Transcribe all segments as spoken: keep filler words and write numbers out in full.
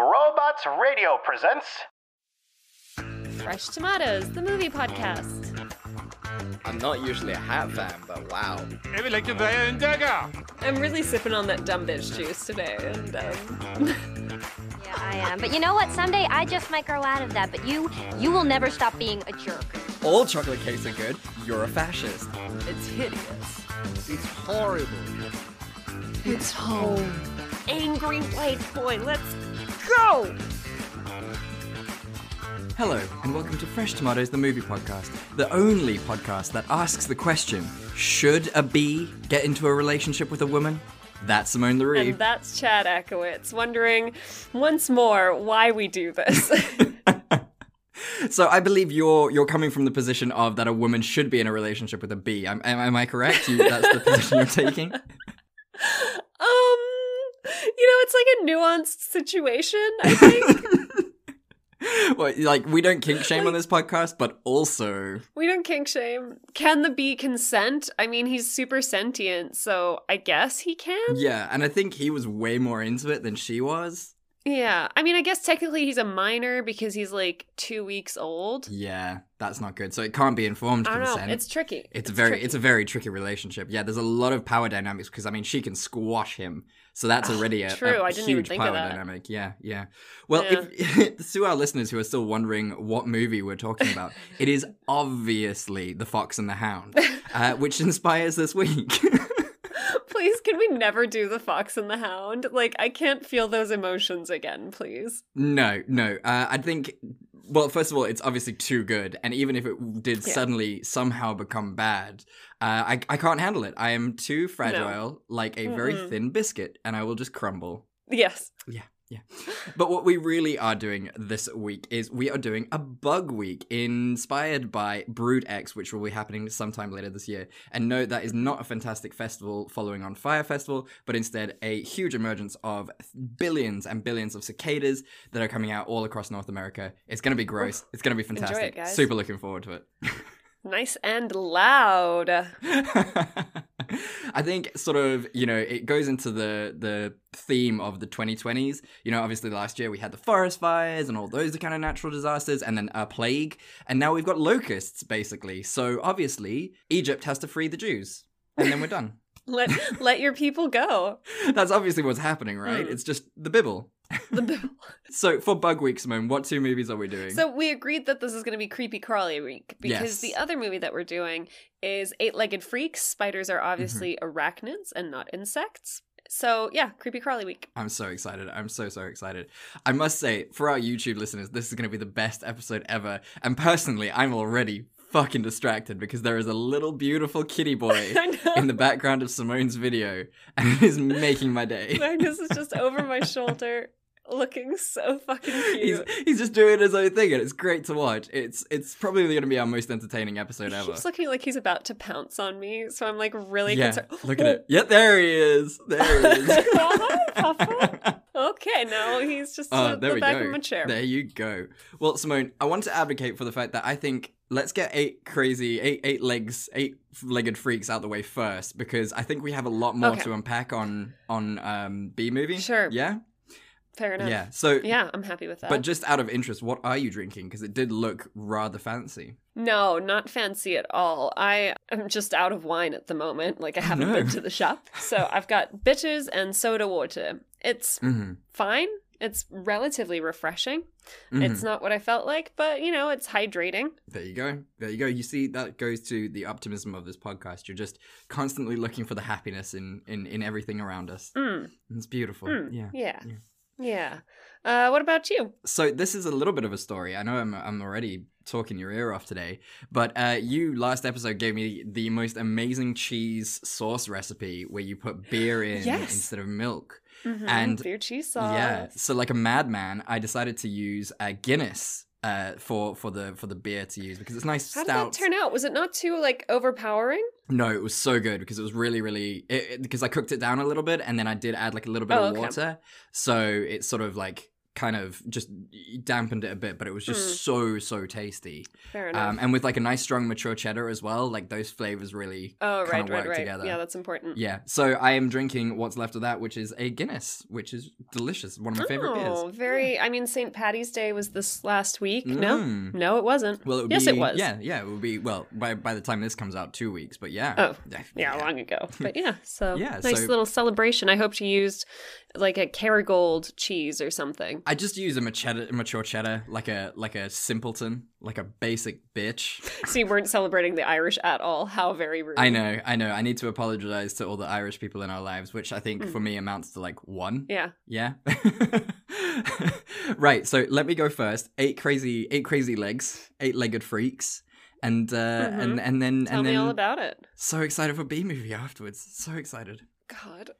Robots Radio presents Fresh Tomatoes, the movie podcast. I'm not usually a hat fan, but wow. Maybe like to buy a dagger. I'm really sipping on that dumb bitch juice today. And, um... yeah, I am. But you know what? Someday I just might grow out of that. But you, you will never stop being a jerk. All chocolate cakes are good. You're a fascist. It's hideous. It's horrible. It's home. Angry white boy, let's go! Hello, and welcome to Fresh Tomatoes, the movie podcast, the only podcast that asks the question, should a bee get into a relationship with a woman? That's Simone Larue. And that's Chad Akowitz, wondering once more why we do this. So I believe you're you're coming from the position of that a woman should be in a relationship with a bee. Am, am, am I correct? You, that's the position you're taking? Um, you know, it's like a nuanced situation, I think. Well, like, we don't kink shame like, on this podcast, but also... We don't kink shame. Can the bee consent? I mean, he's super sentient, so I guess he can? Yeah, and I think he was way more into it than she was. Yeah, I mean, I guess technically he's a minor because he's, like, two weeks old. Yeah, that's not good. So it can't be informed consent. I don't consent. know, it's tricky. It's, it's very, tricky. It's a very tricky relationship. Yeah, there's a lot of power dynamics because, I mean, she can squash him. So that's already oh, a, true. a I didn't huge even think power of that. dynamic. Yeah, yeah. Well, yeah. If, to our listeners who are still wondering what movie we're talking about, it is obviously The Fox and the Hound, uh, which inspires this week. Please, can we never do The Fox and the Hound? Like, I can't feel those emotions again, please. No, no. Uh, I think, well, first of all, it's obviously too good. And even if it did yeah. suddenly somehow become bad, uh, I, I can't handle it. I am too fragile, no. like a mm-hmm. very thin biscuit, and I will just crumble. Yes. Yeah. Yeah. But what we really are doing this week is we are doing a bug week inspired by Brood X, which will be happening sometime later this year. And no, that is not a fantastic festival following on Fire Festival, but instead a huge emergence of billions and billions of cicadas that are coming out all across North America. It's going to be gross. It's going to be fantastic. Enjoy it, guys. Super looking forward to it. Nice and loud. I think sort of, you know, it goes into the the theme of the twenty twenties. You know, obviously last year we had the forest fires and all those kind of natural disasters and then a plague. And now we've got locusts, basically. So obviously Egypt has to free the Jews and then we're done. let let your people go. That's obviously what's happening, right? Mm. It's just the Bible. So for Bug Week, Simone, what two movies are we doing? So we agreed that this is going to be Creepy Crawly Week because yes. the other movie that we're doing is Eight Legged Freaks. Spiders are obviously mm-hmm. arachnids and not insects. So yeah, Creepy Crawly Week. I'm so excited. I'm so, so excited. I must say, for our YouTube listeners, this is going to be the best episode ever. And personally, I'm already fucking distracted because there is a little beautiful kitty boy in the background of Simone's video and it is making my day. Magnus is just over my shoulder. Looking so fucking cute. He's, he's just doing his own thing, and it's great to watch. It's it's probably going to be our most entertaining episode ever. He's looking like he's about to pounce on me, so I'm like really yeah, concerned. Look at it. Yeah, there he is. There he is. Hi, okay, now he's just uh, the, there the we back go. of my chair. There you go. Well, Simone, I want to advocate for the fact that I think let's get eight crazy, eight eight legs, eight-legged freaks out the way first, because I think we have a lot more okay. to unpack on on um, Bee Movie. Sure. Yeah. Fair enough. Yeah, so yeah, I'm happy with that. But just out of interest, what are you drinking? Because it did look rather fancy. No, not fancy at all. I am just out of wine at the moment. Like I haven't no. been to the shop, so I've got bitters and soda water. It's mm-hmm. fine. It's relatively refreshing. Mm-hmm. It's not what I felt like, but you know, it's hydrating. There you go. There you go. You see, that goes to the optimism of this podcast. You're just constantly looking for the happiness in in, in everything around us. Mm. It's beautiful. Mm. Yeah. Yeah. yeah. Yeah. Uh, what about you? So this is a little bit of a story. I know I'm I'm already talking your ear off today, but uh, you last episode gave me the most amazing cheese sauce recipe where you put beer in yes. instead of milk. Mm-hmm. And beer cheese sauce. Yeah. So like a madman, I decided to use a Guinness uh, for for the for the beer to use because it's nice. How stout. Did that turn out? Was it not too like overpowering? No, it was so good because it was really, really... Because I cooked it down a little bit and then I did add like a little bit oh, of okay. water. So it sort of like kind of just dampened it a bit, but it was just mm. so, so tasty. Fair enough. Um, and with like a nice strong mature cheddar as well, like those flavors really oh, kind right, of work right, right. together. Yeah, that's important. Yeah. So I am drinking what's left of that, which is a Guinness, which is delicious. One of my oh, favorite beers. Oh, very, yeah. I mean, Saint Patty's Day was this last week. Mm. No, no, it wasn't. Well, it would yes, be, it was. Yeah, yeah, it would be, well, by, by the time this comes out, two weeks, but yeah. Oh, yeah, yeah. long ago. But yeah, so yeah, nice so, little celebration. I hoped you used like a Kerrygold cheese or something. I just use a machetta, mature cheddar, like a like a simpleton, like a basic bitch. So you weren't celebrating the Irish at all. How very rude. I know, I know. I need to apologize to all the Irish people in our lives, which I think mm. for me amounts to like one. Yeah. Yeah. Right, so let me go first. Eight crazy, eight crazy legs, eight legged freaks. And uh, mm-hmm. and and then tell and then, me all about it. So excited for Bee Movie afterwards. So excited. God.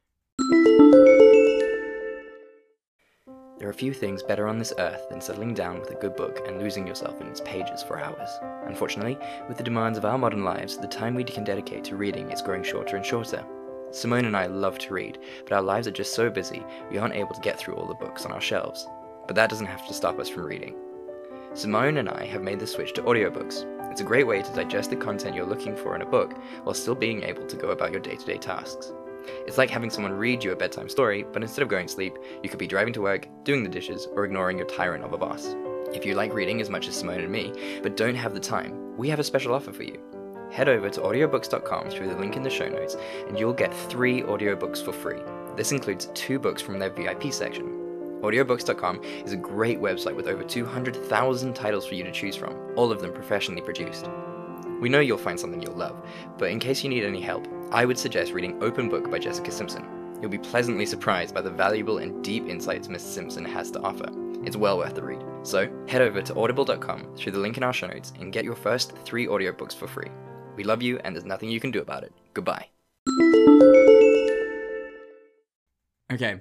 There are few things better on this earth than settling down with a good book and losing yourself in its pages for hours. Unfortunately, with the demands of our modern lives, the time we can dedicate to reading is growing shorter and shorter. Simone and I love to read, but our lives are just so busy we aren't able to get through all the books on our shelves. But that doesn't have to stop us from reading. Simone and I have made the switch to audiobooks. It's a great way to digest the content you're looking for in a book while still being able to go about your day-to-day tasks. It's like having someone read you a bedtime story, but instead of going to sleep, you could be driving to work, doing the dishes, or ignoring your tyrant of a boss. If you like reading as much as Simone and me, but don't have the time, we have a special offer for you. Head over to audiobooks dot com through the link in the show notes, and you'll get three audiobooks for free. This includes two books from their V I P section. audiobooks dot com is a great website with over two hundred thousand titles for you to choose from, all of them professionally produced. We know you'll find something you'll love, but in case you need any help, I would suggest reading Open Book by Jessica Simpson. You'll be pleasantly surprised by the valuable and deep insights Miz Simpson has to offer. It's well worth the read. So head over to audible dot com through the link in our show notes and get your first three audiobooks for free. We love you and there's nothing you can do about it. Goodbye. Okay.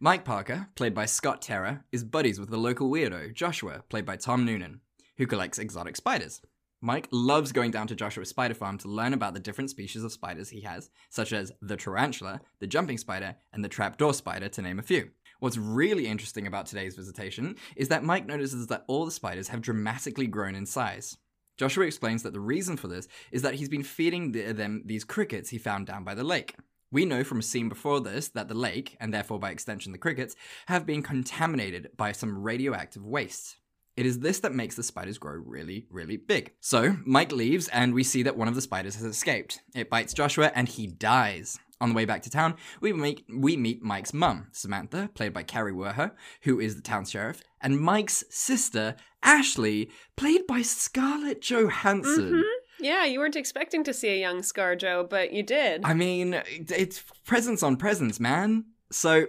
Mike Parker, played by Scott Terra, is buddies with the local weirdo, Joshua, played by Tom Noonan, who collects exotic spiders. Mike loves going down to Joshua's spider farm to learn about the different species of spiders he has, such as the tarantula, the jumping spider, and the trapdoor spider, to name a few. What's really interesting about today's visitation is that Mike notices that all the spiders have dramatically grown in size. Joshua explains that the reason for this is that he's been feeding the, them these crickets he found down by the lake. We know from a scene before this that the lake, and therefore by extension the crickets, have been contaminated by some radioactive waste. It is this that makes the spiders grow really, really big. So, Mike leaves, and we see that one of the spiders has escaped. It bites Joshua, and he dies. On the way back to town, we meet, we meet Mike's mum, Samantha, played by Carrie Werher, who is the town sheriff, and Mike's sister, Ashley, played by Scarlett Johansson. Mm-hmm. Yeah, you weren't expecting to see a young ScarJo, but you did. I mean, it's presence on presence, man. So,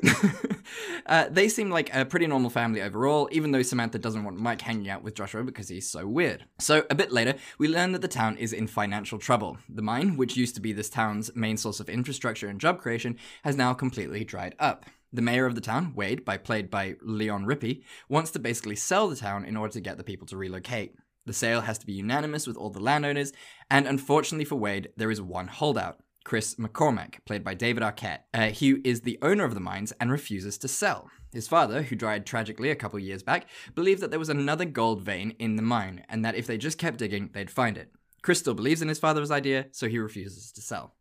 uh, they seem like a pretty normal family overall, even though Samantha doesn't want Mike hanging out with Joshua because he's so weird. So, a bit later, we learn that the town is in financial trouble. The mine, which used to be this town's main source of infrastructure and job creation, has now completely dried up. The mayor of the town, Wade, by played by Leon Rippy, wants to basically sell the town in order to get the people to relocate. The sale has to be unanimous with all the landowners, and unfortunately for Wade, there is one holdout. Chris McCormack, played by David Arquette, uh, who is the owner of the mines and refuses to sell. His father, who died tragically a couple years back, believed that there was another gold vein in the mine, and that if they just kept digging, they'd find it. Chris still believes in his father's idea, so he refuses to sell.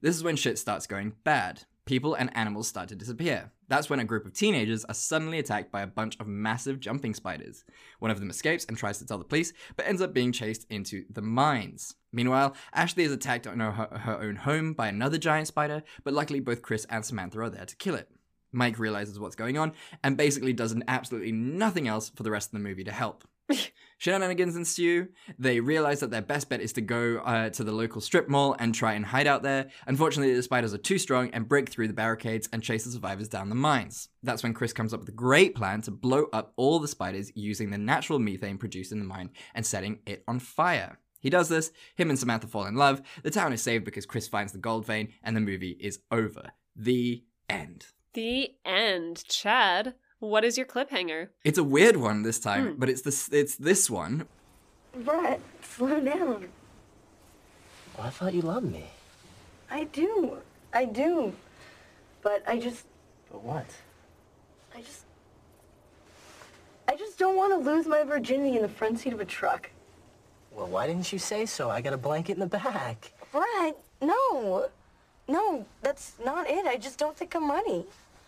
This is when shit starts going bad. People and animals start to disappear. That's when a group of teenagers are suddenly attacked by a bunch of massive jumping spiders. One of them escapes and tries to tell the police, but ends up being chased into the mines. Meanwhile, Ashley is attacked on her, her own home by another giant spider, but luckily both Chris and Samantha are there to kill it. Mike realizes what's going on, and basically does absolutely nothing else for the rest of the movie to help. Shenanigans ensue. They realize that their best bet is to go uh, to the local strip mall and try and hide out there. Unfortunately, the spiders are too strong and break through the barricades and chase the survivors down the mines. That's when Chris comes up with a great plan to blow up all the spiders using the natural methane produced in the mine and setting it on fire. He does this, him and Samantha fall in love, the town is saved because Chris finds the gold vein, and the movie is over. The end. The end. Chad, what is your cliffhanger? It's a weird one this time, mm. but it's this it's this one. But slow down. Well, I thought you loved me. I do. I do. But I just... But what? I just... gonna lose my virginity in the front seat of a truck. Well, why didn't you say so? I got a blanket in the back. Brett, no. No, that's not it. I just don't think I'm ready.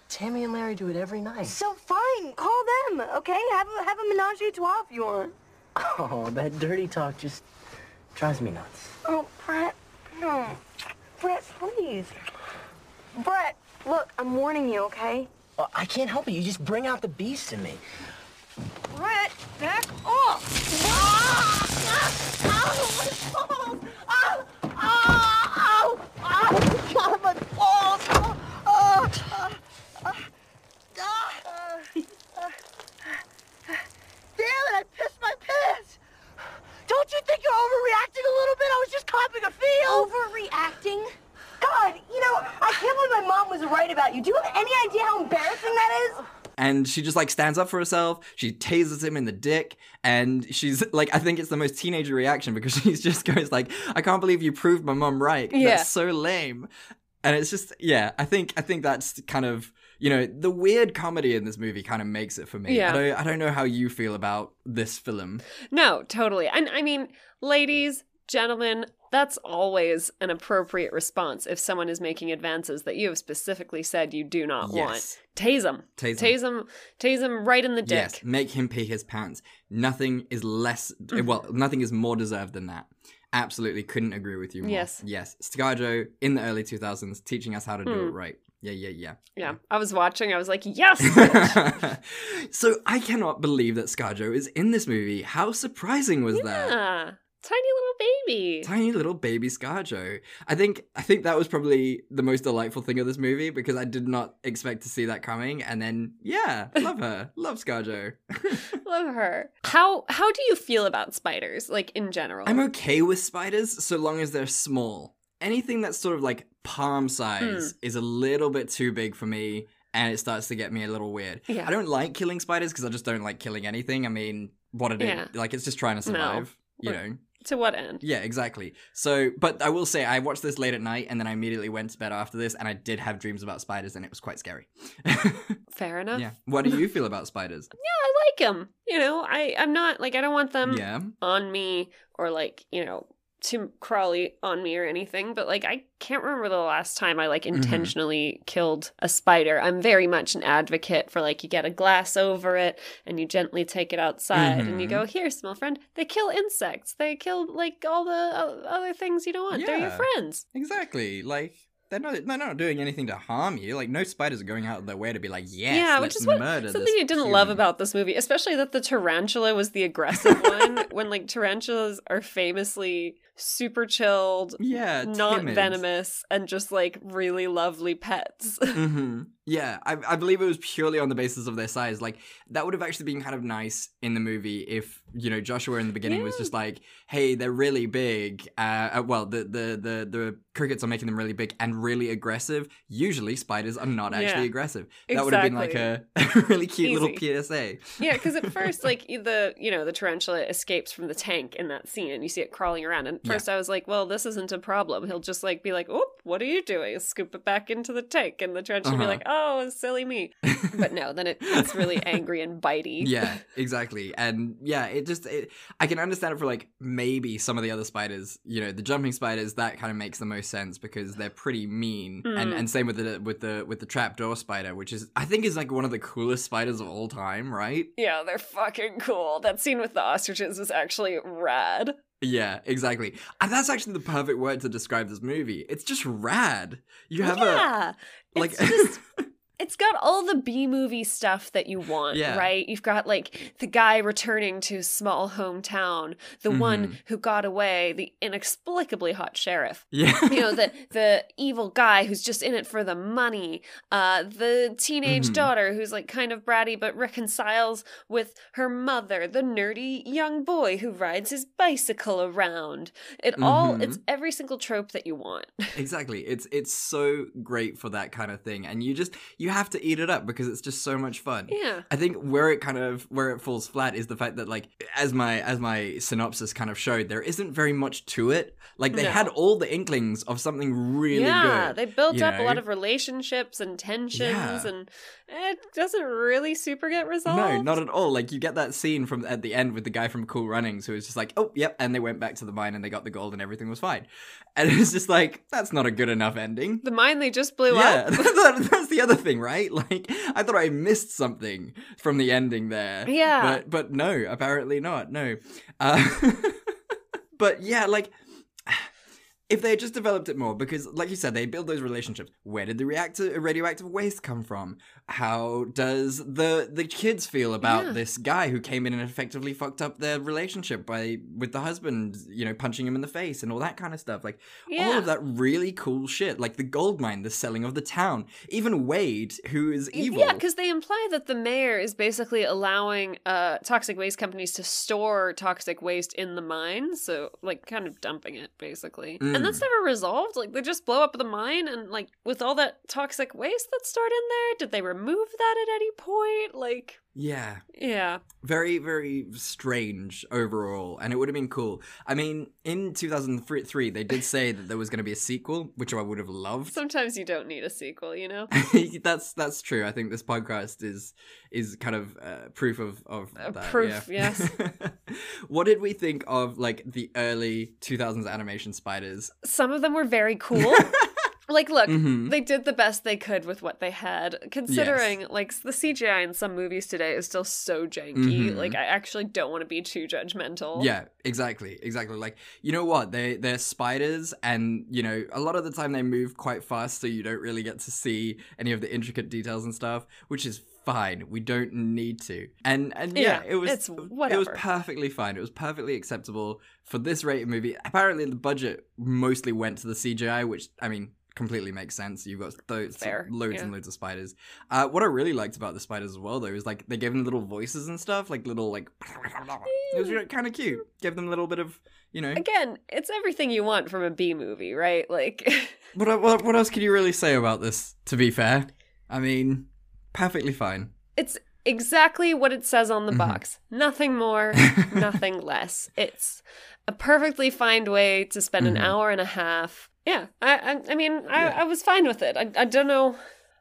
Tammy and Larry do it every night. So fine, call them, okay? Have a, have a menage a trois if you want. Oh, that dirty talk just drives me nuts. Oh, Brett, no. Brett, please. Brett, look, I'm warning you, okay? Well, I can't help it. You just bring out the beast in me. Brett, back off! Ah! Ah! Ow, my balls! Ah! Ow! Ow! Ow! God, my balls! Oh! Oh! Uh, uh, uh, uh, uh, damn it, I pissed my pants! Don't you think you're overreacting a little bit? I was just copping a feel! Overreacting? God, you know, I can't believe my mom was right about you. Do you have any idea how embarrassing that is? And she just, like, stands up for herself, she tasers him in the dick, and she's, like, I think it's the most teenager reaction because she just goes, like, I can't believe you proved my mom right. Yeah. That's so lame. And it's just, yeah, I think I think that's kind of, you know, the weird comedy in this movie kind of makes it for me. Yeah. I don't, I don't know how you feel about this film. No, totally. And, I mean, ladies, gentlemen, that's always an appropriate response if someone is making advances that you have specifically said you do not yes. want. Tase him. Tase him. Tase him. Tase him right in the dick. Yes, make him pee his pants. Nothing is less, well, nothing is more deserved than that. Absolutely couldn't agree with you more. Yes. Yes. ScarJo in the early two thousands teaching us how to mm. do it right. Yeah, yeah, yeah. Yeah, I was watching, I was like, yes! So I cannot believe that ScarJo is in this movie. How surprising was yeah. that? Yeah. Tiny little baby. Tiny little baby ScarJo. I think I think that was probably the most delightful thing of this movie because I did not expect to see that coming. And then, yeah, love her. Love ScarJo. Love her. How how do you feel about spiders, like, in general? I'm okay with spiders so long as they're small. Anything that's sort of, like, palm size mm. is a little bit too big for me. And it starts to get me a little weird. Yeah. I don't like killing spiders because I just don't like killing anything. I mean, what it yeah. is. Like, it's just trying to survive, no. you know. To what end? Yeah, exactly. So, but I will say, I watched this late at night, and then I immediately went to bed after this, and I did have dreams about spiders, and it was quite scary. Fair enough. Yeah. What do you feel about spiders? Yeah, I like them. You know, I, I'm not, like, I don't want them yeah. on me or, like, you know, too crawly on me or anything, but, like, I can't remember the last time I, like, intentionally mm-hmm. killed a spider. I'm very much an advocate for, like, you get a glass over it and you gently take it outside mm-hmm. and you go, here, small friend. They kill insects. They kill, like, all the other things you don't want. Yeah, they're your friends. Exactly. Like, they're not, they're not doing anything to harm you. Like, no spiders are going out of their way to be like, yes, yeah, let's which is what, murder something this I didn't human. Love about this movie, especially that the tarantula was the aggressive one, when, like, tarantulas are famously super chilled, yeah, not timid. Venomous, and just, like, really lovely pets. Mm-hmm. Yeah, I, I believe it was purely on the basis of their size. Like, that would have actually been kind of nice in the movie if, you know, Joshua in the beginning yeah. was just like, hey, they're really big. Uh, uh, well, the, the the the crickets are making them really big and really aggressive. Usually spiders are not actually yeah. aggressive. That exactly. would have been like a, a really cute Easy. Little P S A. Yeah, because at first, like, the, you know, the tarantula escapes from the tank in that scene and you see it crawling around. And at first yeah. I was like, well, this isn't a problem. He'll just, like, be like, oh, what are you doing? Scoop it back into the tank. And the tarantula uh-huh. will be like, oh. Oh, silly me. But no, then it gets really angry and bitey. Yeah, exactly. And yeah, it just, it, I can understand it for, like, maybe some of the other spiders, you know, the jumping spiders, that kind of makes the most sense because they're pretty mean. Mm. And and same with the with the with the trapdoor spider, which is, I think, is, like, one of the coolest spiders of all time, right? Yeah, they're fucking cool. That scene with the ostriches was actually rad. Yeah, exactly. And that's actually the perfect word to describe this movie. It's just rad. You have yeah, a like it's just it's got all the B movie stuff that you want, yeah. right? You've got, like, the guy returning to small hometown, the mm-hmm. one who got away, the inexplicably hot sheriff. Yeah. You know, the the evil guy who's just in it for the money, uh, the teenage mm-hmm. daughter who's, like, kind of bratty but reconciles with her mother, the nerdy young boy who rides his bicycle around. It mm-hmm. all, it's every single trope that you want. Exactly. It's it's so great for that kind of thing. And you just, you you have to eat it up because it's just so much fun. Yeah. I think where it kind of, where it falls flat is the fact that, like, as my as my synopsis kind of showed, there isn't very much to it. Like, they no. had all the inklings of something really yeah, good. Yeah, they built up know? a lot of relationships and tensions, yeah. and it doesn't really super get resolved. No, not at all. Like, you get that scene from at the end with the guy from Cool Runnings who is just like, oh, yep, and they went back to the mine and they got the gold and everything was fine. And it's just like, that's not a good enough ending. The mine they just blew yeah, up. Yeah, that's the other thing, right? Like, I thought I missed something from the ending there. Yeah. But but no, apparently not. No. Uh, but yeah, like, if they had just developed it more, because like you said, they build those relationships. Where did the reactor, radioactive waste come from? How does the the kids feel about yeah. this guy who came in and effectively fucked up their relationship by with the husband, you know, punching him in the face and all that kind of stuff? Like, yeah. all of that really cool shit. Like the gold mine, the selling of the town, even Wade, who is evil. Yeah, because they imply that the mayor is basically allowing uh, toxic waste companies to store toxic waste in the mine. So, like, kind of dumping it, basically. Mm. And that's never resolved. Like, they just blow up the mine, and, like, with all that toxic waste that's stored in there, did they remove that at any point? Like... Yeah. Yeah. Very, very strange overall, and it would have been cool. I mean, in two thousand three, they did say that there was going to be a sequel, which I would have loved. Sometimes you don't need a sequel, you know? that's that's true. I think this podcast is is kind of uh, proof of, of uh, that. Proof, yeah. yes. What did we think of, like, the early two thousands animation spiders? Some of them were very cool. Like, look, mm-hmm. they did the best they could with what they had, considering, yes. like, the C G I in some movies today is still so janky. Mm-hmm. Like, I actually don't want to be too judgmental. Yeah, exactly, exactly. Like, you know what? They, they're spiders, and, you know, a lot of the time they move quite fast, so you don't really get to see any of the intricate details and stuff, which is fine. We don't need to. And and yeah, yeah it was it's whatever. It was perfectly fine. It was perfectly acceptable for this rated movie. Apparently, the budget mostly went to the C G I, which, I mean... completely makes sense. You've got those loads yeah. and loads of spiders. Uh, what I really liked about the spiders as well, though, is like they gave them little voices and stuff, like little like. It was really kind of cute. Gave them a little bit of, you know. Again, it's everything you want from a Bee Movie, right? Like. what, what what else could you really say about this? To be fair, I mean, perfectly fine. It's exactly what it says on the mm-hmm. box. Nothing more, nothing less. It's a perfectly fine way to spend mm-hmm. an hour and a half. Yeah, I I, I mean, I, yeah. I was fine with it. I, I don't know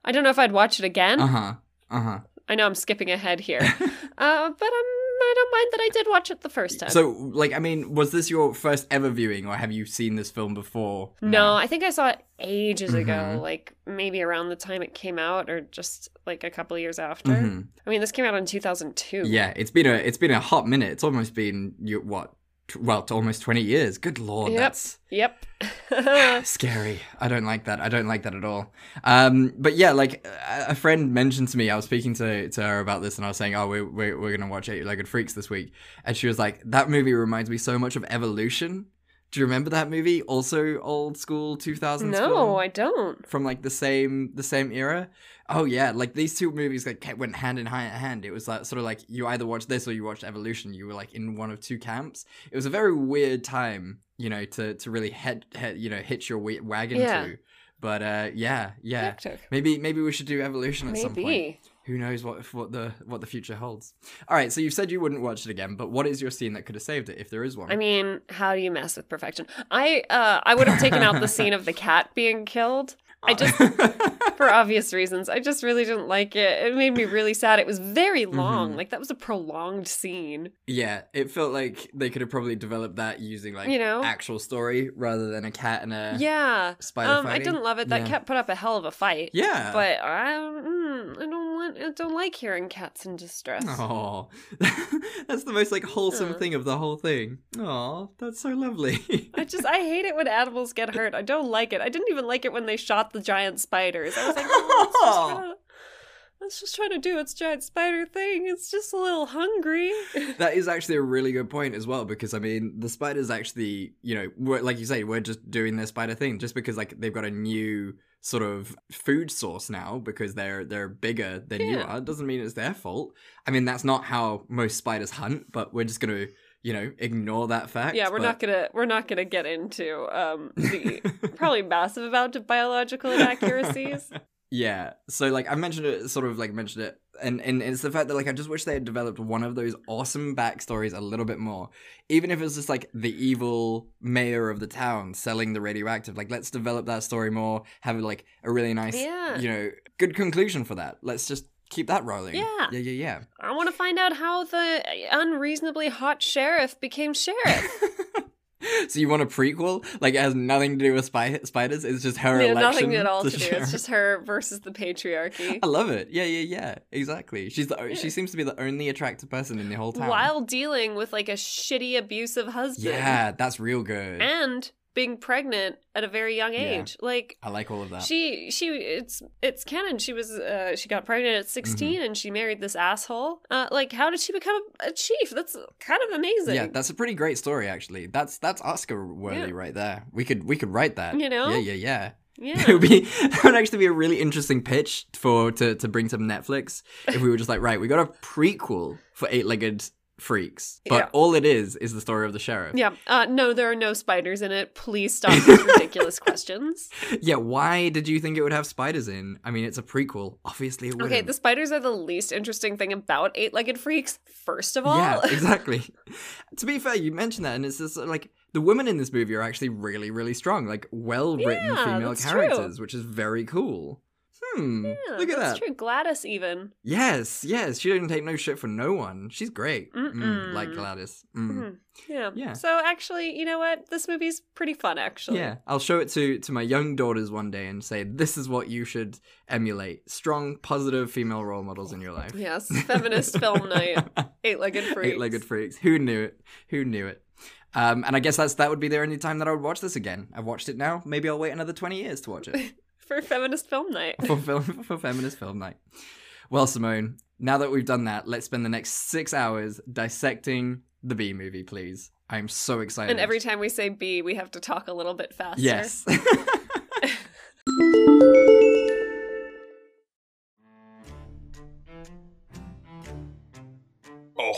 I don't know if I'd watch it again. Uh-huh, uh-huh. I know I'm skipping ahead here. uh, but I'm, I don't mind that I did watch it the first time. So, like, I mean, was this your first ever viewing, or have you seen this film before? No, no I think I saw it ages mm-hmm. ago, like, maybe around the time it came out, or just, like, a couple of years after. Mm-hmm. I mean, this came out in two thousand two. Yeah, it's been a, it's been a hot minute. It's almost been, you, what? Well, to almost twenty years. Good lord, yep. that's... Yep. Scary. I don't like that. I don't like that at all. Um, but yeah, like, a friend mentioned to me, I was speaking to, to her about this, and I was saying, oh, we're, we're, we're going to watch Eight Legged Freaks this week. And she was like, that movie reminds me so much of Evolution. Do you remember that movie? Also old school two thousands No, film? I don't. From, like, the same the same era? Oh, yeah. Like, these two movies, like, went hand in hand. It was like, sort of like you either watched this or you watched Evolution. You were, like, in one of two camps. It was a very weird time, you know, to, to really head, head, you know, hitch your wagon yeah. to. But, uh, yeah, yeah. Hectic. Maybe maybe we should do Evolution at maybe. some point. Who knows what what the what the future holds. All right, so you said you wouldn't watch it again, but what is your scene that could have saved it if there is one? I mean, how do you mess with perfection? I uh, I would have taken out the scene of the cat being killed. I just, for obvious reasons, I just really didn't like it. It made me really sad. It was very long. Mm-hmm. Like, that was a prolonged scene. Yeah, it felt like they could have probably developed that using, like, you know? actual story rather than a cat and a yeah. spider um, fighting. I didn't love it. That yeah. cat put up a hell of a fight. Yeah. But I, mm, I don't want, I don't like hearing cats in distress. Aw. That's the most, like, wholesome uh. thing of the whole thing. Aw, that's so lovely. I just, I hate it when animals get hurt. I don't like it. I didn't even like it when they shot the giant spiders. I was like, oh, it's just trying to do its giant spider thing. It's just a little hungry. That is actually a really good point as well, because, I mean, the spiders actually, you know, were, like you say, we're just doing their spider thing just because, like, they've got a new sort of food source now because they're they're bigger than yeah. you are. It doesn't mean it's their fault. I mean, that's not how most spiders hunt, but we're just going to, you know, ignore that fact. Yeah, we're but... not gonna we're not gonna get into um, the probably massive amount of biological inaccuracies. Yeah. So like I mentioned it, sort of like mentioned it, and, and it's the fact that like I just wish they had developed one of those awesome backstories a little bit more. Even if it's just like the evil mayor of the town selling the radioactive, like let's develop that story more, have like a really nice, yeah. you know, good conclusion for that. Let's just keep that rolling. Yeah. Yeah, yeah, yeah. I want to find out how the unreasonably hot sheriff became sheriff. So you want a prequel? Like, it has nothing to do with spy- spiders? It's just her yeah, election? Nothing at all to, to do. It's just her versus the patriarchy. I love it. Yeah, yeah, yeah. Exactly. She's the, yeah. She seems to be the only attractive person in the whole town. While dealing with, like, a shitty, abusive husband. Yeah, that's real good. And being pregnant at a very young age. Yeah. Like, I like all of that. She, she, it's, it's canon. She was, uh, she got pregnant at sixteen mm-hmm. and she married this asshole. Uh, like, how did she become a, a chief? That's kind of amazing. Yeah, that's a pretty great story, actually. That's, that's Oscar worthy yeah. right there. We could, we could write that. You know? Yeah, yeah, yeah. Yeah. It would be, that would actually be a really interesting pitch for, to, to bring to Netflix if we were just like, right, we got a prequel for Eight Legged Freaks, but yeah. all it is is the story of the sheriff. Yeah. Uh, no, there are no spiders in it. Please stop these ridiculous questions. Yeah, why did you think it would have spiders in? I mean, it's a prequel. Obviously, it wouldn't. Okay, the spiders are the least interesting thing about Eight Legged Freaks, first of all. Yeah, exactly. To be fair, you mentioned that, and it's just like the women in this movie are actually really, really strong, like well written yeah, female characters, true. Which is very cool. Hmm, yeah, look at that's that. That's true. Gladys, even. Yes, yes. She doesn't take no shit from no one. She's great. Mm, like Gladys. Mm. Mm. Yeah. yeah. So, actually, you know what? This movie's pretty fun, actually. Yeah. I'll show it to, to my young daughters one day and say, this is what you should emulate. Strong, positive female role models in your life. Yes. Feminist film night. Eight-legged freaks. Eight-legged freaks. Who knew it? Who knew it? Um, and I guess that's that would be the only time that I would watch this again. I've watched it now. Maybe I'll wait another twenty years to watch it. For feminist film night. For, film, for feminist film night. Well, Simone, now that we've done that, let's spend the next six hours dissecting the Bee Movie, please. I'm so excited. And every time we say bee, we have to talk a little bit faster. Yes.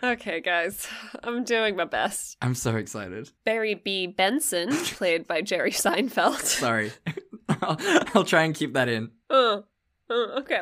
Okay, guys, I'm doing my best. I'm so excited. Barry B. Benson, played by Jerry Seinfeld. Sorry. I'll, I'll try and keep that in. Oh, oh okay.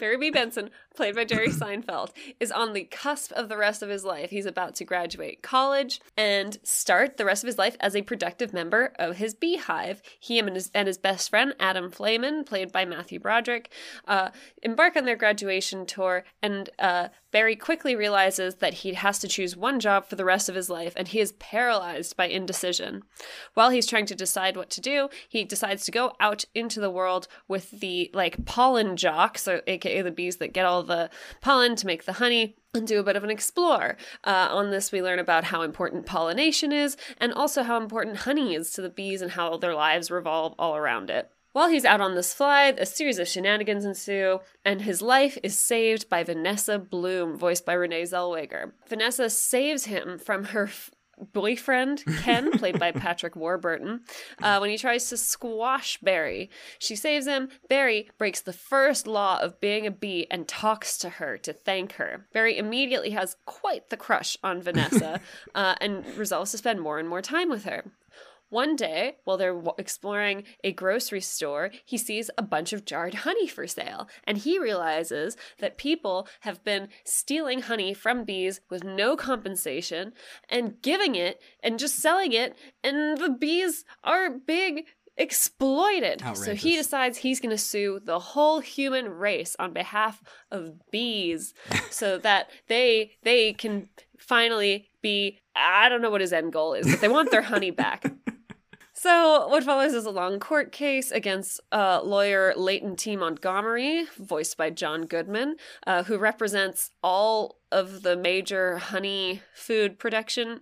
Barry B. Benson, played by Jerry Seinfeld, is on the cusp of the rest of his life. He's about to graduate college and start the rest of his life as a productive member of his beehive. He and his, and his best friend, Adam Flayman, played by Matthew Broderick, uh, embark on their graduation tour, and uh, Barry quickly realizes that he has to choose one job for the rest of his life, and he is paralyzed by indecision. While he's trying to decide what to do, he decides to go out into the world with the, like, pollen jocks, or aka the bees that get all the pollen to make the honey, and do a bit of an explore. Uh, on this, we learn about how important pollination is, and also how important honey is to the bees and how their lives revolve all around it. While he's out on this fly, a series of shenanigans ensue, and his life is saved by Vanessa Bloom, voiced by Renee Zellweger. Vanessa saves him from her f- boyfriend, Ken, played by Patrick Warburton, uh, when he tries to squash Barry. She saves him. Barry breaks the first law of being a bee and talks to her to thank her. Barry immediately has quite the crush on Vanessa uh, and resolves to spend more and more time with her. One day, while they're exploring a grocery store, he sees a bunch of jarred honey for sale, and he realizes that people have been stealing honey from bees with no compensation and giving it and just selling it, and the bees are big exploited. Outrageous. So he decides he's going to sue the whole human race on behalf of bees so that they they can finally be, I don't know what his end goal is, but they want their honey back. So what follows is a long court case against uh, lawyer Leighton T. Montgomery, voiced by John Goodman, uh, who represents all of the major honey food production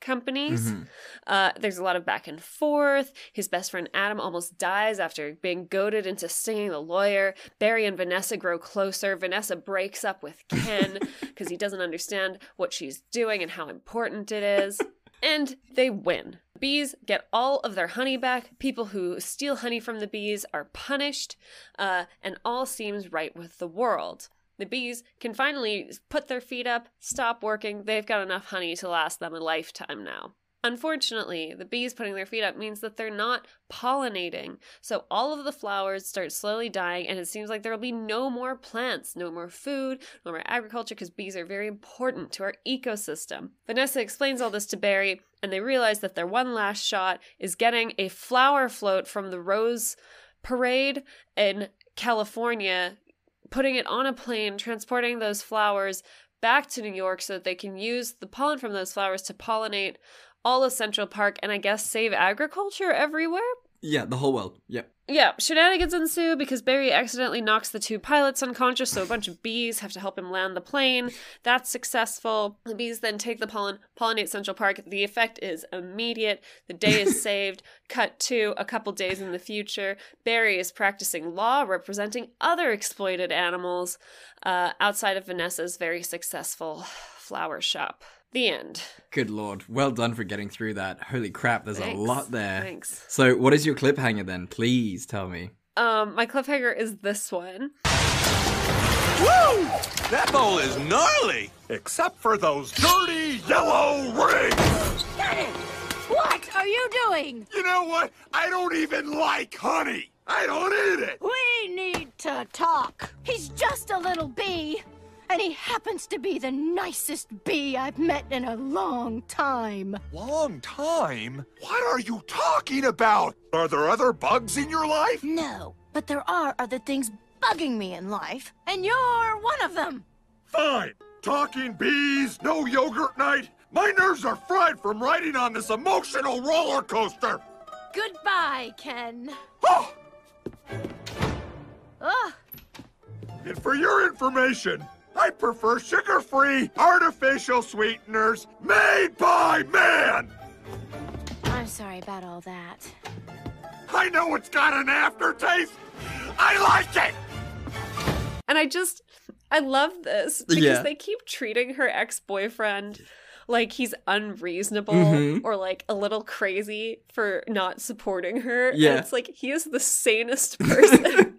companies. Mm-hmm. Uh, there's a lot of back and forth. His best friend Adam almost dies after being goaded into stinging the lawyer. Barry and Vanessa grow closer. Vanessa breaks up with Ken because he doesn't understand what she's doing and how important it is. And they win. Bees get all of their honey back. People who steal honey from the bees are punished. Uh, and all seems right with the world. The bees can finally put their feet up, stop working. They've got enough honey to last them a lifetime now. Unfortunately, the bees putting their feet up means that they're not pollinating. So all of the flowers start slowly dying, and it seems like there will be no more plants, no more food, no more agriculture, because bees are very important to our ecosystem. Vanessa explains all this to Barry, and they realize that their one last shot is getting a flower float from the Rose Parade in California, putting it on a plane, transporting those flowers back to New York so that they can use the pollen from those flowers to pollinate all of Central Park and I guess save agriculture everywhere? Yeah, the whole world. Yep. Yeah, shenanigans ensue because Barry accidentally knocks the two pilots unconscious, so a bunch of bees have to help him land the plane. That's successful. The bees then take the pollen, pollinate Central Park. The effect is immediate. The day is saved. Cut to a couple days in the future. Barry is practicing law, representing other exploited animals uh, outside of Vanessa's very successful flower shop. The end. Good lord. Well done for getting through that. Holy crap, there's Thanks. a lot there. Thanks. So what is your cliffhanger then? Please tell me. Um, my cliffhanger is this one. Woo! That bowl is gnarly! Except for those dirty yellow rings! Hey! What are you doing? You know what? I don't even like honey! I don't eat it! We need to talk. He's just a little bee. And he happens to be the nicest bee I've met in a long time. Long time? What are you talking about? Are there other bugs in your life? No, but there are other things bugging me in life, and you're one of them. Fine. Talking bees, no yogurt night. My nerves are fried from riding on this emotional roller coaster. Goodbye, Ken. Oh! Ugh. And for your information, I prefer sugar-free, artificial sweeteners made by man! I'm sorry about all that. I know it's got an aftertaste! I like it! And I just, I love this because yeah. they keep treating her ex-boyfriend like he's unreasonable mm-hmm. or like a little crazy for not supporting her. Yeah. And it's like, he is the sanest person.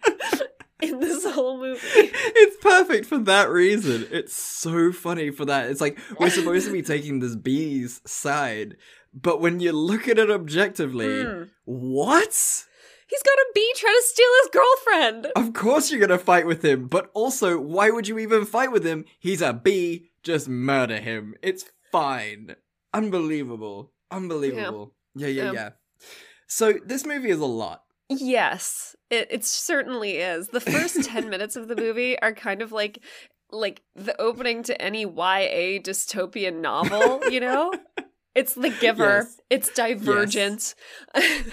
In this whole movie. It's perfect for that reason. It's so funny for that. It's like, we're supposed to be taking this bee's side, but when you look at it objectively, mm. what? He's got a bee trying to steal his girlfriend! Of course you're gonna fight with him, but also, why would you even fight with him? He's a bee, just murder him. It's fine. Unbelievable. Unbelievable. Yeah, yeah, yeah. yeah. So, this movie is a lot. Yes, it, it certainly is. The first ten minutes of the movie are kind of like like the opening to any Y A dystopian novel, you know? It's The Giver. Yes. It's Divergent. Yes.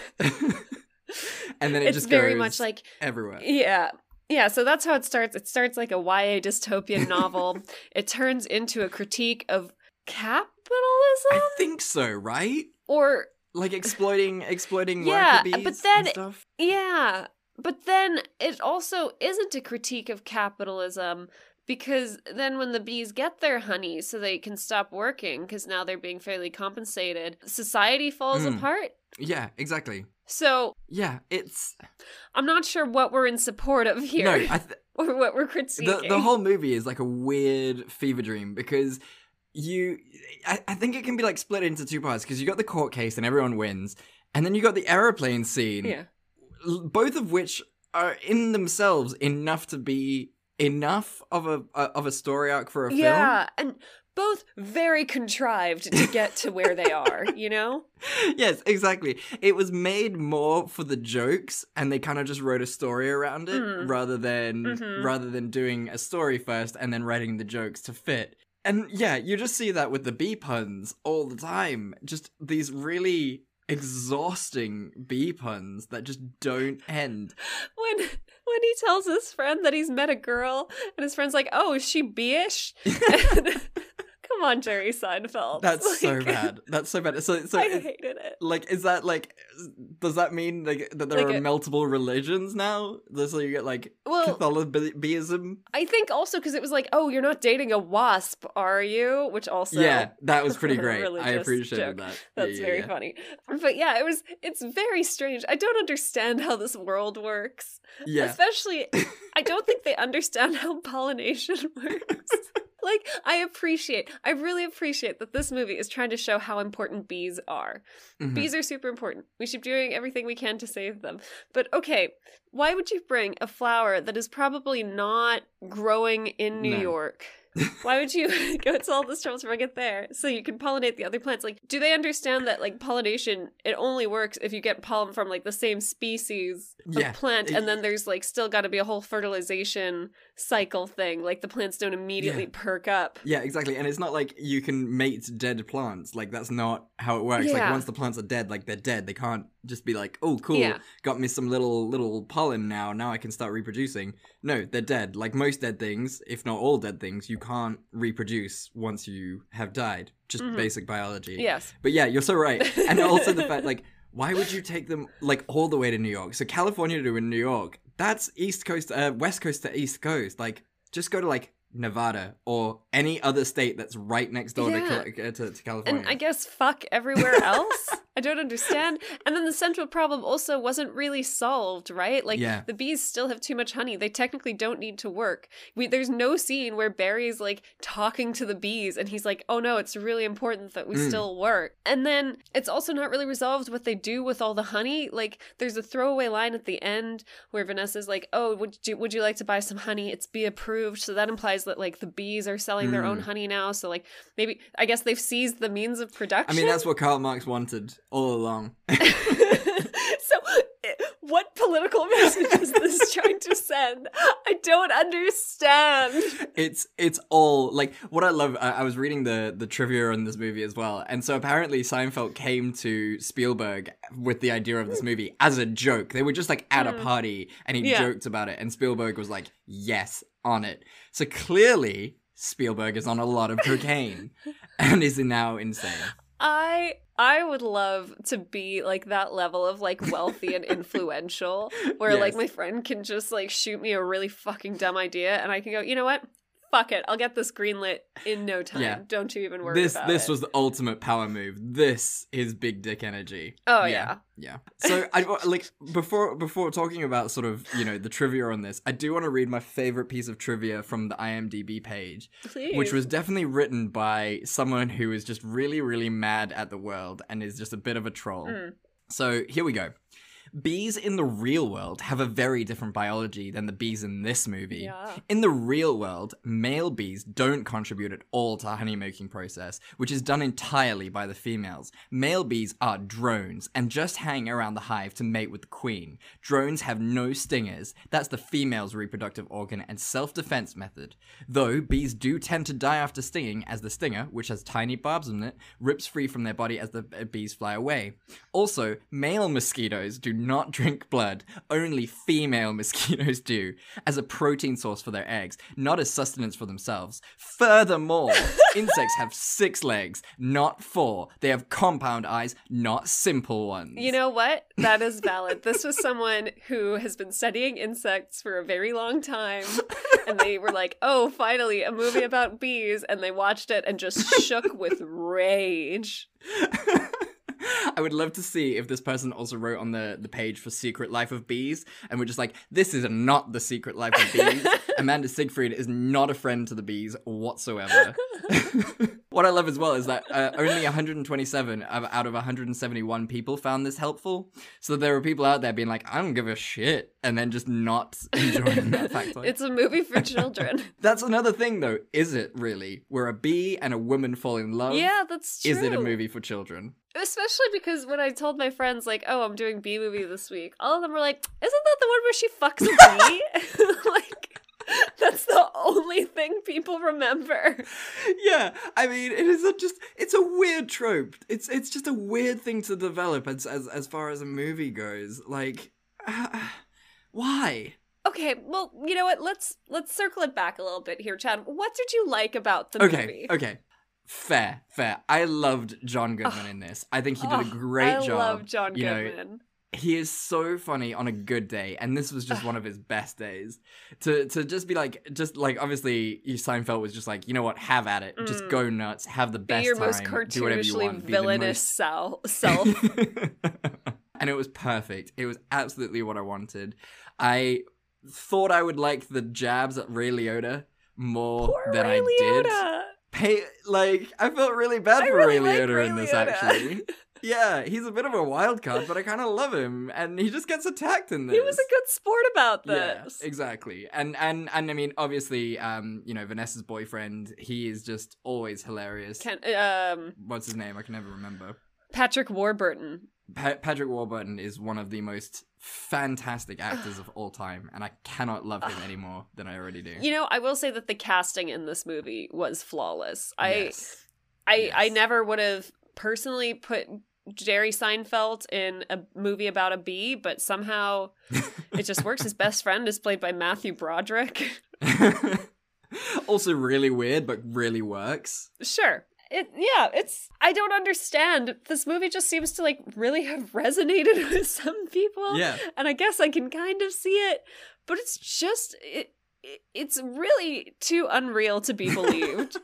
And then it it's just goes very much like everywhere. Yeah. Yeah, so that's how it starts. It starts like a Y A dystopian novel. It turns into a critique of capitalism? I think so, right? Or... Like exploiting, exploiting yeah, worker bees but then, and stuff. Yeah, but then it also isn't a critique of capitalism because then when the bees get their honey so they can stop working because now they're being fairly compensated, society falls mm. apart. Yeah, exactly. So... Yeah, it's... I'm not sure what we're in support of here. No, I th- or what we're critiquing. The, the whole movie is like a weird fever dream because... You, I, I think it can be like split into two parts because you got the court case and everyone wins, and then you got the aeroplane scene, yeah. both of which are in themselves enough to be enough of a, a of a story arc for a yeah, film. Yeah, and both very contrived to get to where they are, you know? Yes, exactly. It was made more for the jokes, and they kind of just wrote a story around it mm. rather than mm-hmm. rather than doing a story first and then writing the jokes to fit. And yeah, you just see that with the bee puns all the time. Just these really exhausting bee puns that just don't end. When... When he tells his friend that he's met a girl, and his friend's like, "Oh, is she bee-ish?" Come on, Jerry Seinfeld. That's like, so bad. That's so bad. So, so I is, hated it. Like, is that like, does that mean like that there like are a, multiple religions now? So you get like well, Catholicism. I think also because it was like, "Oh, you're not dating a wasp, are you?" Which also, yeah, that was pretty great. I appreciated joke. that. That's yeah, very yeah. funny. But yeah, it was. It's very strange. I don't understand how this world works. Yeah, especially, I don't think they understand how pollination works. Like, I appreciate, I really appreciate that this movie is trying to show how important bees are. Mm-hmm. Bees are super important. We should be doing everything we can to save them. But okay, why would you bring a flower that is probably not growing in New no. York? Why would you go to all this trouble to bring it there so you can pollinate the other plants? Like, do they understand that, like, pollination, it only works if you get pollen from, like, the same species of yeah. plant, and then there's, like, still got to be a whole fertilization cycle thing. Like, the plants don't immediately yeah. perk up. Yeah, exactly. And it's not like you can mate dead plants. Like, that's not how it works. Yeah. Like, once the plants are dead, like, they're dead. They can't just be like, oh, cool, yeah. got me some little little pollen now. Now I can start reproducing. No, they're dead. Like, most dead things, if not all dead things, you can't reproduce once you have died. Just mm-hmm. basic biology. Yes. But yeah, you're so right. And also the fact, like, why would you take them, like, all the way to New York? So California to New York, that's East Coast, uh, West Coast to East Coast. Like, just go to, like, Nevada or any other state that's right next door yeah. to, to, to California. And I guess fuck everywhere else. I don't understand. And then the central problem also wasn't really solved, right? Like, yeah. the bees still have too much honey. They technically don't need to work. We, there's no scene where Barry's, like, talking to the bees, and he's like, oh, no, it's really important that we mm. still work. And then it's also not really resolved what they do with all the honey. Like, there's a throwaway line at the end where Vanessa's like, oh, would you, would you like to buy some honey? It's bee approved. So that implies that, like, the bees are selling mm. their own honey now. So, like, maybe, I guess they've seized the means of production. I mean, that's what Karl Marx wanted all along. So what political message is this trying to send? I don't understand. It's it's all, like, what I love, I, I was reading the, the trivia on this movie as well, and so apparently Seinfeld came to Spielberg with the idea of this movie as a joke. They were just, like, at mm. a party, and he yeah. joked about it, and Spielberg was like, yes, on it. So clearly, Spielberg is on a lot of cocaine, and is now insane. I... I would love to be, like, that level of, like, wealthy and influential where, yes. like, my friend can just, like, shoot me a really fucking dumb idea and I can go, you know what? Fuck it. I'll get this greenlit in no time. Yeah. Don't you even worry this, about this it. This was the ultimate power move. This is big dick energy. Oh, yeah. Yeah. yeah. So, I like, before before talking about sort of, you know, the trivia on this, I do want to read my favorite piece of trivia from the IMDb page. Please. Which was definitely written by someone who is just really, really mad at the world and is just a bit of a troll. Mm. So, here we go. Bees in the real world have a very different biology than the bees in this movie. Yeah. In the real world, male bees don't contribute at all to the honey-making process, which is done entirely by the females. Male bees are drones and just hang around the hive to mate with the queen. Drones have no stingers. That's the female's reproductive organ and self-defense method. Though, bees do tend to die after stinging as the stinger, which has tiny barbs on it, rips free from their body as the bees fly away. Also, male mosquitoes do not not drink blood. Only female mosquitoes do, as a protein source for their eggs, not as sustenance for themselves. Furthermore, insects have six legs, not four. They have compound eyes, not simple ones. You know what? That is valid. This was someone who has been studying insects for a very long time, and they were like, oh, finally, a movie about bees, and they watched it and just shook with rage. I would love to see if this person also wrote on the, the page for Secret Life of Bees, and we're just like, this is not the Secret Life of Bees. Amanda Siegfried is not a friend to the bees whatsoever. What I love as well is that uh, only one hundred twenty-seven out of one hundred seventy-one people found this helpful. So there are people out there being like, I don't give a shit, and then just not enjoying that factoid. It's a movie for children. That's another thing, though. Is it really? Where a bee and a woman fall in love? Yeah, that's true. Is it a movie for children? Especially because when I told my friends, like, oh, I'm doing Bee Movie this week, all of them were like, isn't that the one where she fucks a bee? Like... That's the only thing people remember. Yeah, I mean, it is a just, it's a weird trope. It's it's just a weird thing to develop as as, as far as a movie goes. Like, uh, why? Okay, well, you know what? Let's let's circle it back a little bit here, Chad. What did you like about the okay, movie? Okay, okay. Fair, fair. I loved John Goodman oh, in this. I think he did oh, a great I job. I love John you Goodman. Know, he is so funny on a good day, and this was just one of his best days. To to just be like, just like, obviously, Seinfeld was just like, you know what, have at it. Mm. Just go nuts. Have the best time. Be your time, most cartoonishly villainous self. And it was perfect. It was absolutely what I wanted. I thought I would like the jabs at Ray Liotta more Poor than Ray I did. Liotta. Pay, like, I felt really bad I for really Ray Liotta like Ray in this, Liotta. Actually. Yeah, he's a bit of a wild card, but I kind of love him, and he just gets attacked in this. He was a good sport about this. Yeah, exactly. And, and, and I mean, obviously, um, you know, Vanessa's boyfriend, he is just always hilarious. Ken, um, What's his name? I can never remember. Patrick Warburton. Pa- Patrick Warburton is one of the most fantastic actors of all time, and I cannot love him any more than I already do. You know, I will say that the casting in this movie was flawless. I, yes. I, yes. I never would have personally put... Jerry Seinfeld in a movie about a bee, but somehow it just works. His best friend is played by Matthew Broderick. Also really weird, but really works. Sure. It, yeah, it's... I don't understand. This movie just seems to, like, really have resonated with some people. Yeah. And I guess I can kind of see it, but it's just... It, it, it's really too unreal to be believed.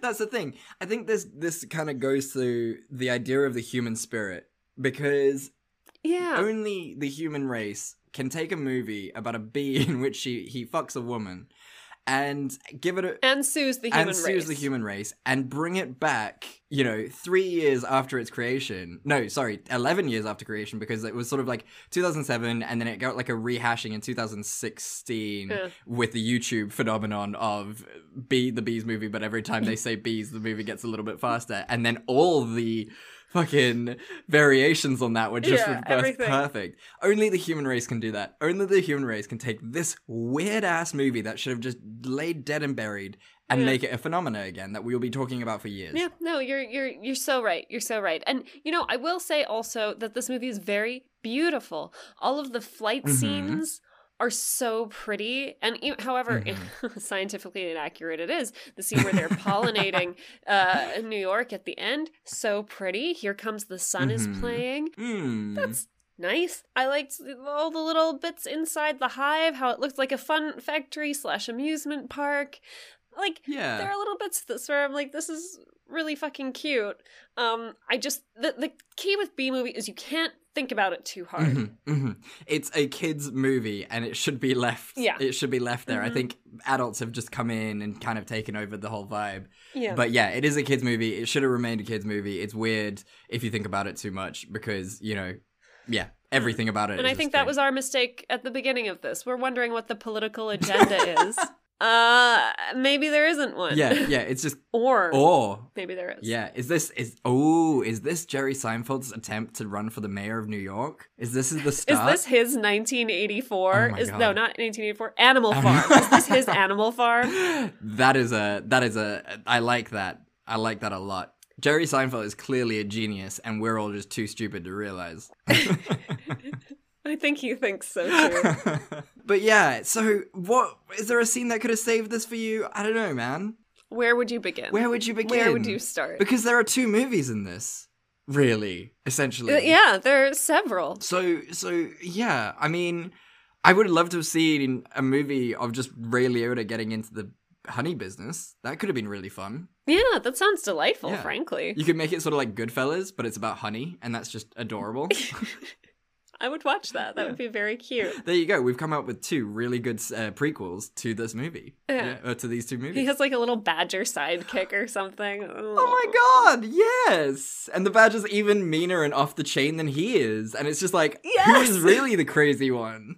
That's the thing. I think this this kind of goes to the idea of the human spirit, because yeah. only the human race can take a movie about a bee in which she, he fucks a woman and give it a... And sues the human and race. And sues the human race and bring it back, you know, three years after its creation. No, sorry, eleven years after creation, because it was sort of like two thousand seven and then it got like a rehashing in two thousand sixteen yeah. with the YouTube phenomenon of Bee, the Bees movie, but every time they say bees, the movie gets a little bit faster. And then all the... fucking variations on that were just yeah, perfect. Only the human race can do that. Only the human race can take this weird-ass movie that should have just laid dead and buried and yeah. make it a phenomena again that we will be talking about for years. Yeah, no, you're you're you're so right. You're so right. And, you know, I will say also that this movie is very beautiful. All of the flight mm-hmm. scenes... are so pretty, and even, however mm-hmm. scientifically inaccurate it is, the scene where they're pollinating uh, New York at the end, so pretty. Here Comes the Sun mm-hmm. is playing. Mm. That's nice. I liked all the little bits inside the hive, how it looked like a fun factory slash amusement park. Like, yeah. there are little bits of this where I'm like, this is really fucking cute. Um, I just, the, the key with Bee Movie is you can't think about it too hard. Mm-hmm, mm-hmm. It's a kid's movie, and it should be left, yeah. it should be left there. Mm-hmm. I think adults have just come in and kind of taken over the whole vibe. Yeah. But yeah, it is a kid's movie. It should have remained a kid's movie. It's weird if you think about it too much because, you know, yeah. everything about it. And is I think that was our mistake at the beginning of this. We're wondering what the political agenda is. Uh, maybe there isn't one. Yeah, yeah, it's just... or, or... maybe there is. Yeah, is this... is oh, is this Jerry Seinfeld's attempt to run for the mayor of New York? Is this the start? Is this his nineteen eighty-four? Oh my is, God. No, not nineteen eighty-four. Animal Farm. Is this his Animal Farm? That is a... That is a... I like that. I like that a lot. Jerry Seinfeld is clearly a genius, and we're all just too stupid to realize. I think he thinks so, too. But yeah, so what, is there a scene that could have saved this for you? I don't know, man. Where would you begin? Where would you begin? Where would you start? Because there are two movies in this, really, essentially. Uh, yeah, there are several. So, so yeah, I mean, I would love to have seen a movie of just Ray Liotta getting into the honey business. That could have been really fun. Yeah, that sounds delightful, yeah. frankly. You could make it sort of like Goodfellas, but it's about honey, and that's just adorable. I would watch that. That yeah. would be very cute. There you go. We've come up with two really good uh, prequels to this movie. Yeah. yeah. Or to these two movies. He has like a little badger sidekick or something. Oh my god, yes! And the badger's even meaner and off the chain than he is. And it's just like, yes! Who is really the crazy one?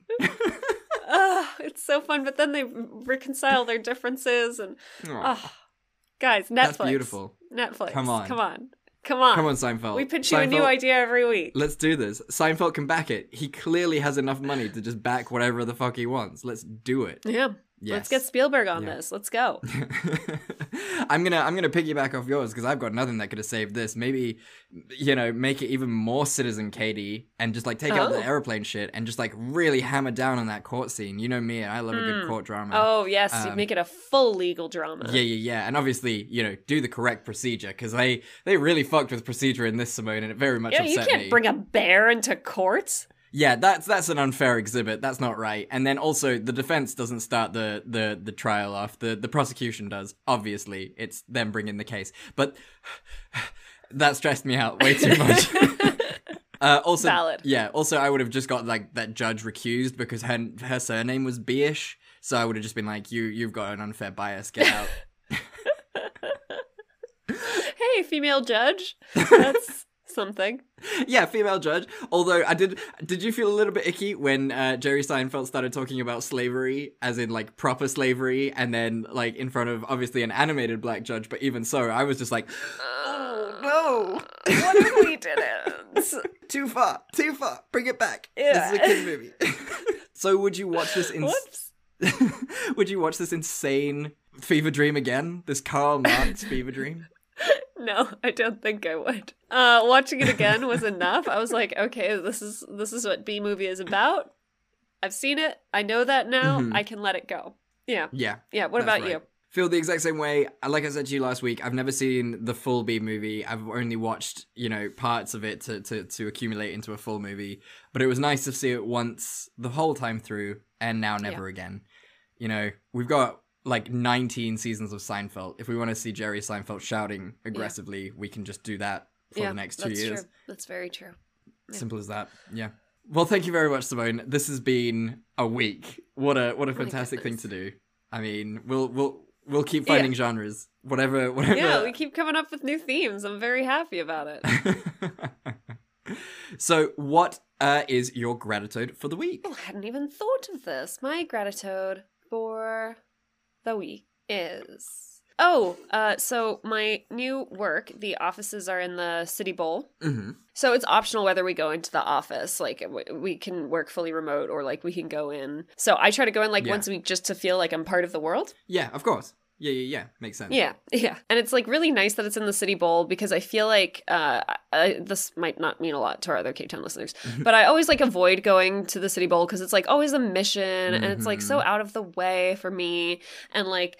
uh, it's so fun. But then they reconcile their differences. And oh, guys, Netflix. That's beautiful. Netflix. Come on. Come on. Come on. Come on, Seinfeld. We pitch you Seinfeld, a new idea every week. Let's do this. Seinfeld can back it. He clearly has enough money to just back whatever the fuck he wants. Let's do it. Yeah. Yes. Let's get Spielberg on yeah. this. Let's go. I'm gonna I'm gonna piggyback off yours because I've got nothing that could have saved this. Maybe, you know, make it even more Citizen Katie and just like take oh. out the airplane shit and just like really hammer down on that court scene. You know me, and I love mm. a good court drama. Oh yes, um, you make it a full legal drama. Yeah, yeah, yeah. And obviously, you know, do the correct procedure because they they really fucked with procedure in this, Simone, and it very much yeah, upset me. You can't me. bring a bear into court. Yeah, that's that's an unfair exhibit. That's not right. And then also, the defense doesn't start the the, the trial off. The, the prosecution does. Obviously, it's them bringing the case. But that stressed me out way too much. uh, also, Valid. Yeah, also, I would have just got like that judge recused because her, her surname was Bee-ish. So I would have just been like, you, you've got an unfair bias. Get out. Hey, female judge. That's... something. Yeah, female judge. Although I did, did you feel a little bit icky when uh, Jerry Seinfeld started talking about slavery, as in like proper slavery, and then like in front of obviously an animated black judge, but even so, I was just like, oh no, what if we didn't? Too far, too far, bring it back. Yeah. This is a kid's movie. So would you watch this in- Would you watch this insane fever dream again? This Karl Marx fever dream? No, I don't think I would. Uh, watching it again was enough. I was like, okay, this is this is what Bee Movie is about. I've seen it. I know that now. Mm-hmm. I can let it go. Yeah. Yeah. Yeah. What about right. you? Feel the exact same way. Like I said to you last week, I've never seen the full Bee Movie. I've only watched, you know, parts of it to, to, to accumulate into a full movie. But it was nice to see it once the whole time through and now never yeah. again. You know, we've got... like nineteen seasons of Seinfeld. If we want to see Jerry Seinfeld shouting aggressively, yeah. we can just do that for yeah, the next two that's years. True. That's very true. Yeah. Simple as that. Yeah. Well, thank you very much, Simone. This has been a week. What a what a fantastic thing to do. I mean, we'll we'll we'll keep finding yeah. genres. Whatever whatever. Yeah, we keep coming up with new themes. I'm very happy about it. So, what uh, is your gratitude for the week? Oh, I hadn't even thought of this. My gratitude for the week is oh uh so my new work, the offices are in the City Bowl, mm-hmm. so it's optional whether we go into the office. Like we can work fully remote or like we can go in, so I try to go in like yeah. once a week just to feel like I'm part of the world. Yeah, of course. Yeah, yeah, yeah. Makes sense. Yeah, yeah. And it's, like, really nice that it's in the City Bowl because I feel like uh, I, this might not mean a lot to our other Cape Town listeners, but I always, like, avoid going to the City Bowl because it's, like, always a mission mm-hmm. and it's, like, so out of the way for me and, like,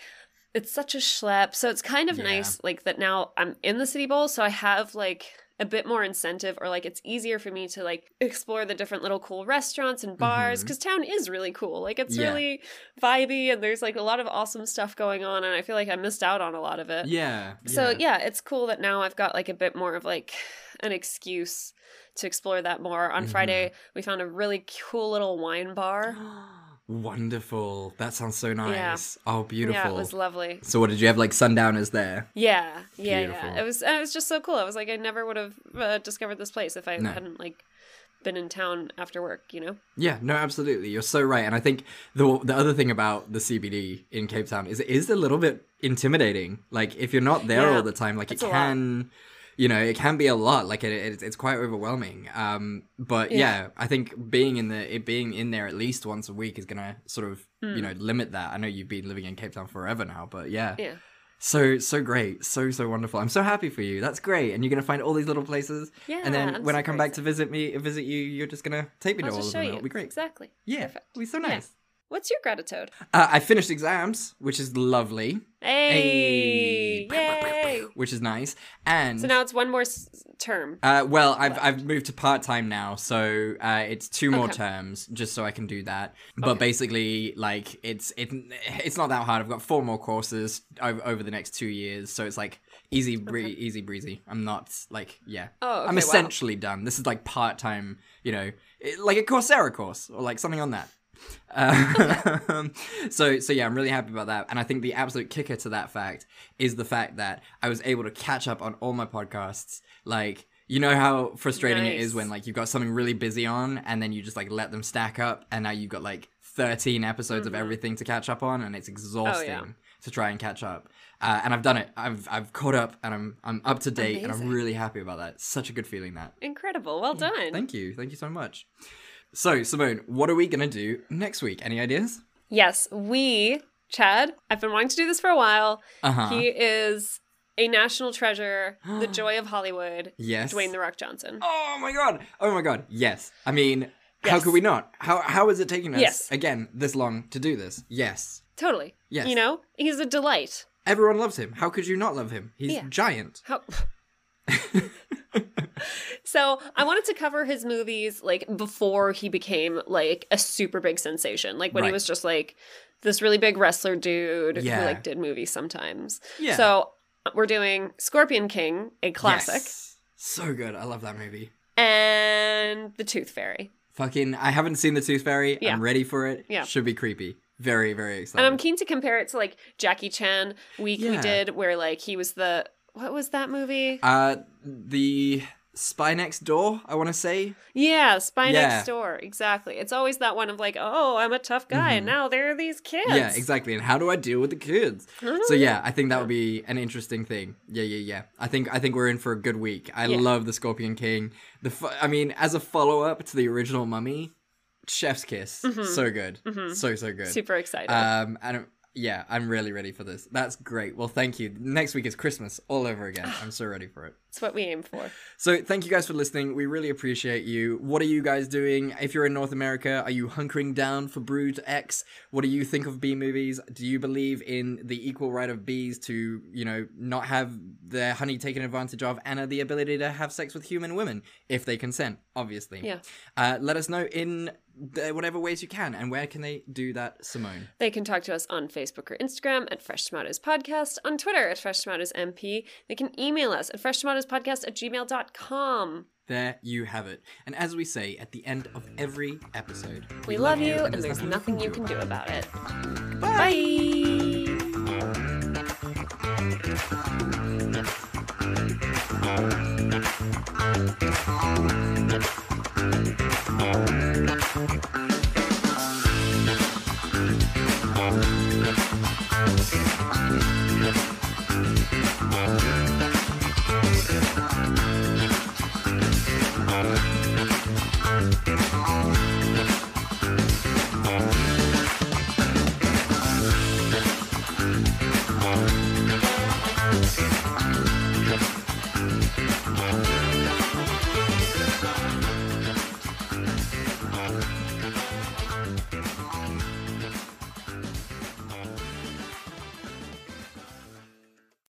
it's such a schlep. So it's kind of yeah. nice, like, that now I'm in the City Bowl, so I have, like... a bit more incentive or like it's easier for me to like explore the different little cool restaurants and bars because mm-hmm. town is really cool. Like it's yeah. really vibey and there's like a lot of awesome stuff going on and I feel like I missed out on a lot of it. Yeah. So yeah, yeah it's cool that now I've got like a bit more of like an excuse to explore that more. On mm-hmm. Friday, we found a really cool little wine bar. Wonderful. That sounds so nice. Yeah. Oh, beautiful. Yeah, it was lovely. So what did you have, like, sundowners there? Yeah. Yeah, beautiful. yeah. It was it was just so cool. I was like, I never would have uh, discovered this place if I no. hadn't, like, been in town after work, you know? Yeah, no, absolutely. You're so right. And I think the the other thing about the C B D in Cape Town is it is a little bit intimidating. Like, if you're not there yeah, all the time, like, it can... you know, it can be a lot. Like it, it it's quite overwhelming. Um, but yeah. yeah, I think being in the it being in there at least once a week is gonna sort of mm. you know limit that. I know you've been living in Cape Town forever now, but yeah, yeah, so so great, so so wonderful. I'm so happy for you. That's great, and you're gonna find all these little places. Yeah, and then I'm when so I come crazy. back to visit me, visit you, you're just gonna take me I'll to all of them. It'll be great. Exactly. Yeah, Perfect. It'll be so nice. Yeah. What's your gratitude? Uh, I finished exams, which is lovely. Hey, hey. Yay. Which is nice. And so now it's one more s- term. Uh, well, I've I've moved to part-time now, so uh, it's two more okay. terms just so I can do that. But okay. basically, like, it's it, it's not that hard. I've got four more courses over, over the next two years, so it's like easy, bree- okay. easy breezy. I'm not like, yeah. Oh, okay, I'm essentially wow. done. This is like part-time, you know, like a Coursera course or like something on that. Um, so so yeah, I'm really happy about that, and I think the absolute kicker to that fact is the fact that I was able to catch up on all my podcasts. Like, you know how frustrating nice. It is when like you've got something really busy on and then you just like let them stack up and now you've got like thirteen episodes mm-hmm. of everything to catch up on, and it's exhausting oh, yeah. to try and catch up. Uh, and I've done it. I've I've caught up, and I'm I'm up to date. Amazing. And I'm really happy about that. Such a good feeling that. Incredible. Well yeah. done. Thank you. Thank you so much. So, Simone, what are we going to do next week? Any ideas? Yes, we, Chad, I've been wanting to do this for a while. Uh-huh. He is a national treasure, the joy of Hollywood, yes. Dwayne The Rock Johnson. Oh, my God. Oh, my God. Yes. I mean, yes. how could we not? How How is it taking us, yes. again, this long to do this? Yes. Totally. Yes. You know, he's a delight. Everyone loves him. How could you not love him? He's yeah. giant. How... So I wanted to cover his movies like before he became like a super big sensation, like when right. he was just like this really big wrestler dude yeah. who like did movies sometimes. Yeah. So we're doing Scorpion King, a classic. Yes. So good. I love that movie. And The Tooth Fairy. Fucking, I haven't seen The Tooth Fairy. Yeah. I'm ready for it. Yeah. Should be creepy. Very, very exciting. And I'm keen to compare it to like Jackie Chan week yeah. we did where like he was the... What was that movie? Uh, the Spy Next Door, I want to say. Yeah, Spy yeah. Next Door, exactly. It's always that one of like, oh, I'm a tough guy, mm-hmm. and now there are these kids. Yeah, exactly. And how do I deal with the kids? Mm-hmm. So yeah, I think that would be an interesting thing. Yeah, yeah, yeah. I think I think we're in for a good week. I yeah. love The Scorpion King. The fo- I mean, as a follow-up to the original Mummy, chef's kiss. Mm-hmm. So good. Mm-hmm. So, so good. Super excited. Um, I don't... Yeah, I'm really ready for this. That's great. Well, thank you. Next week is Christmas all over again. I'm so ready for it. It's what we aim for. So thank you guys for listening. We really appreciate you. What are you guys doing? If you're in North America, are you hunkering down for Brood X? What do you think of bee movies? Do you believe in the equal right of bees to, you know, not have their honey taken advantage of, and the ability to have sex with human women if they consent, obviously? Yeah. Uh, let us know in... whatever ways you can. And where can they do that, Simone? They can talk to us on Facebook or Instagram at Fresh Tomatoes Podcast, on Twitter at Fresh Tomatoes M P. They can email us at fresh tomatoes podcast at gmail dot com. There you have it. And as we say at the end of every episode, we, we love, love you, you and there's, there's nothing you can do about it. Bye! Bye. All right.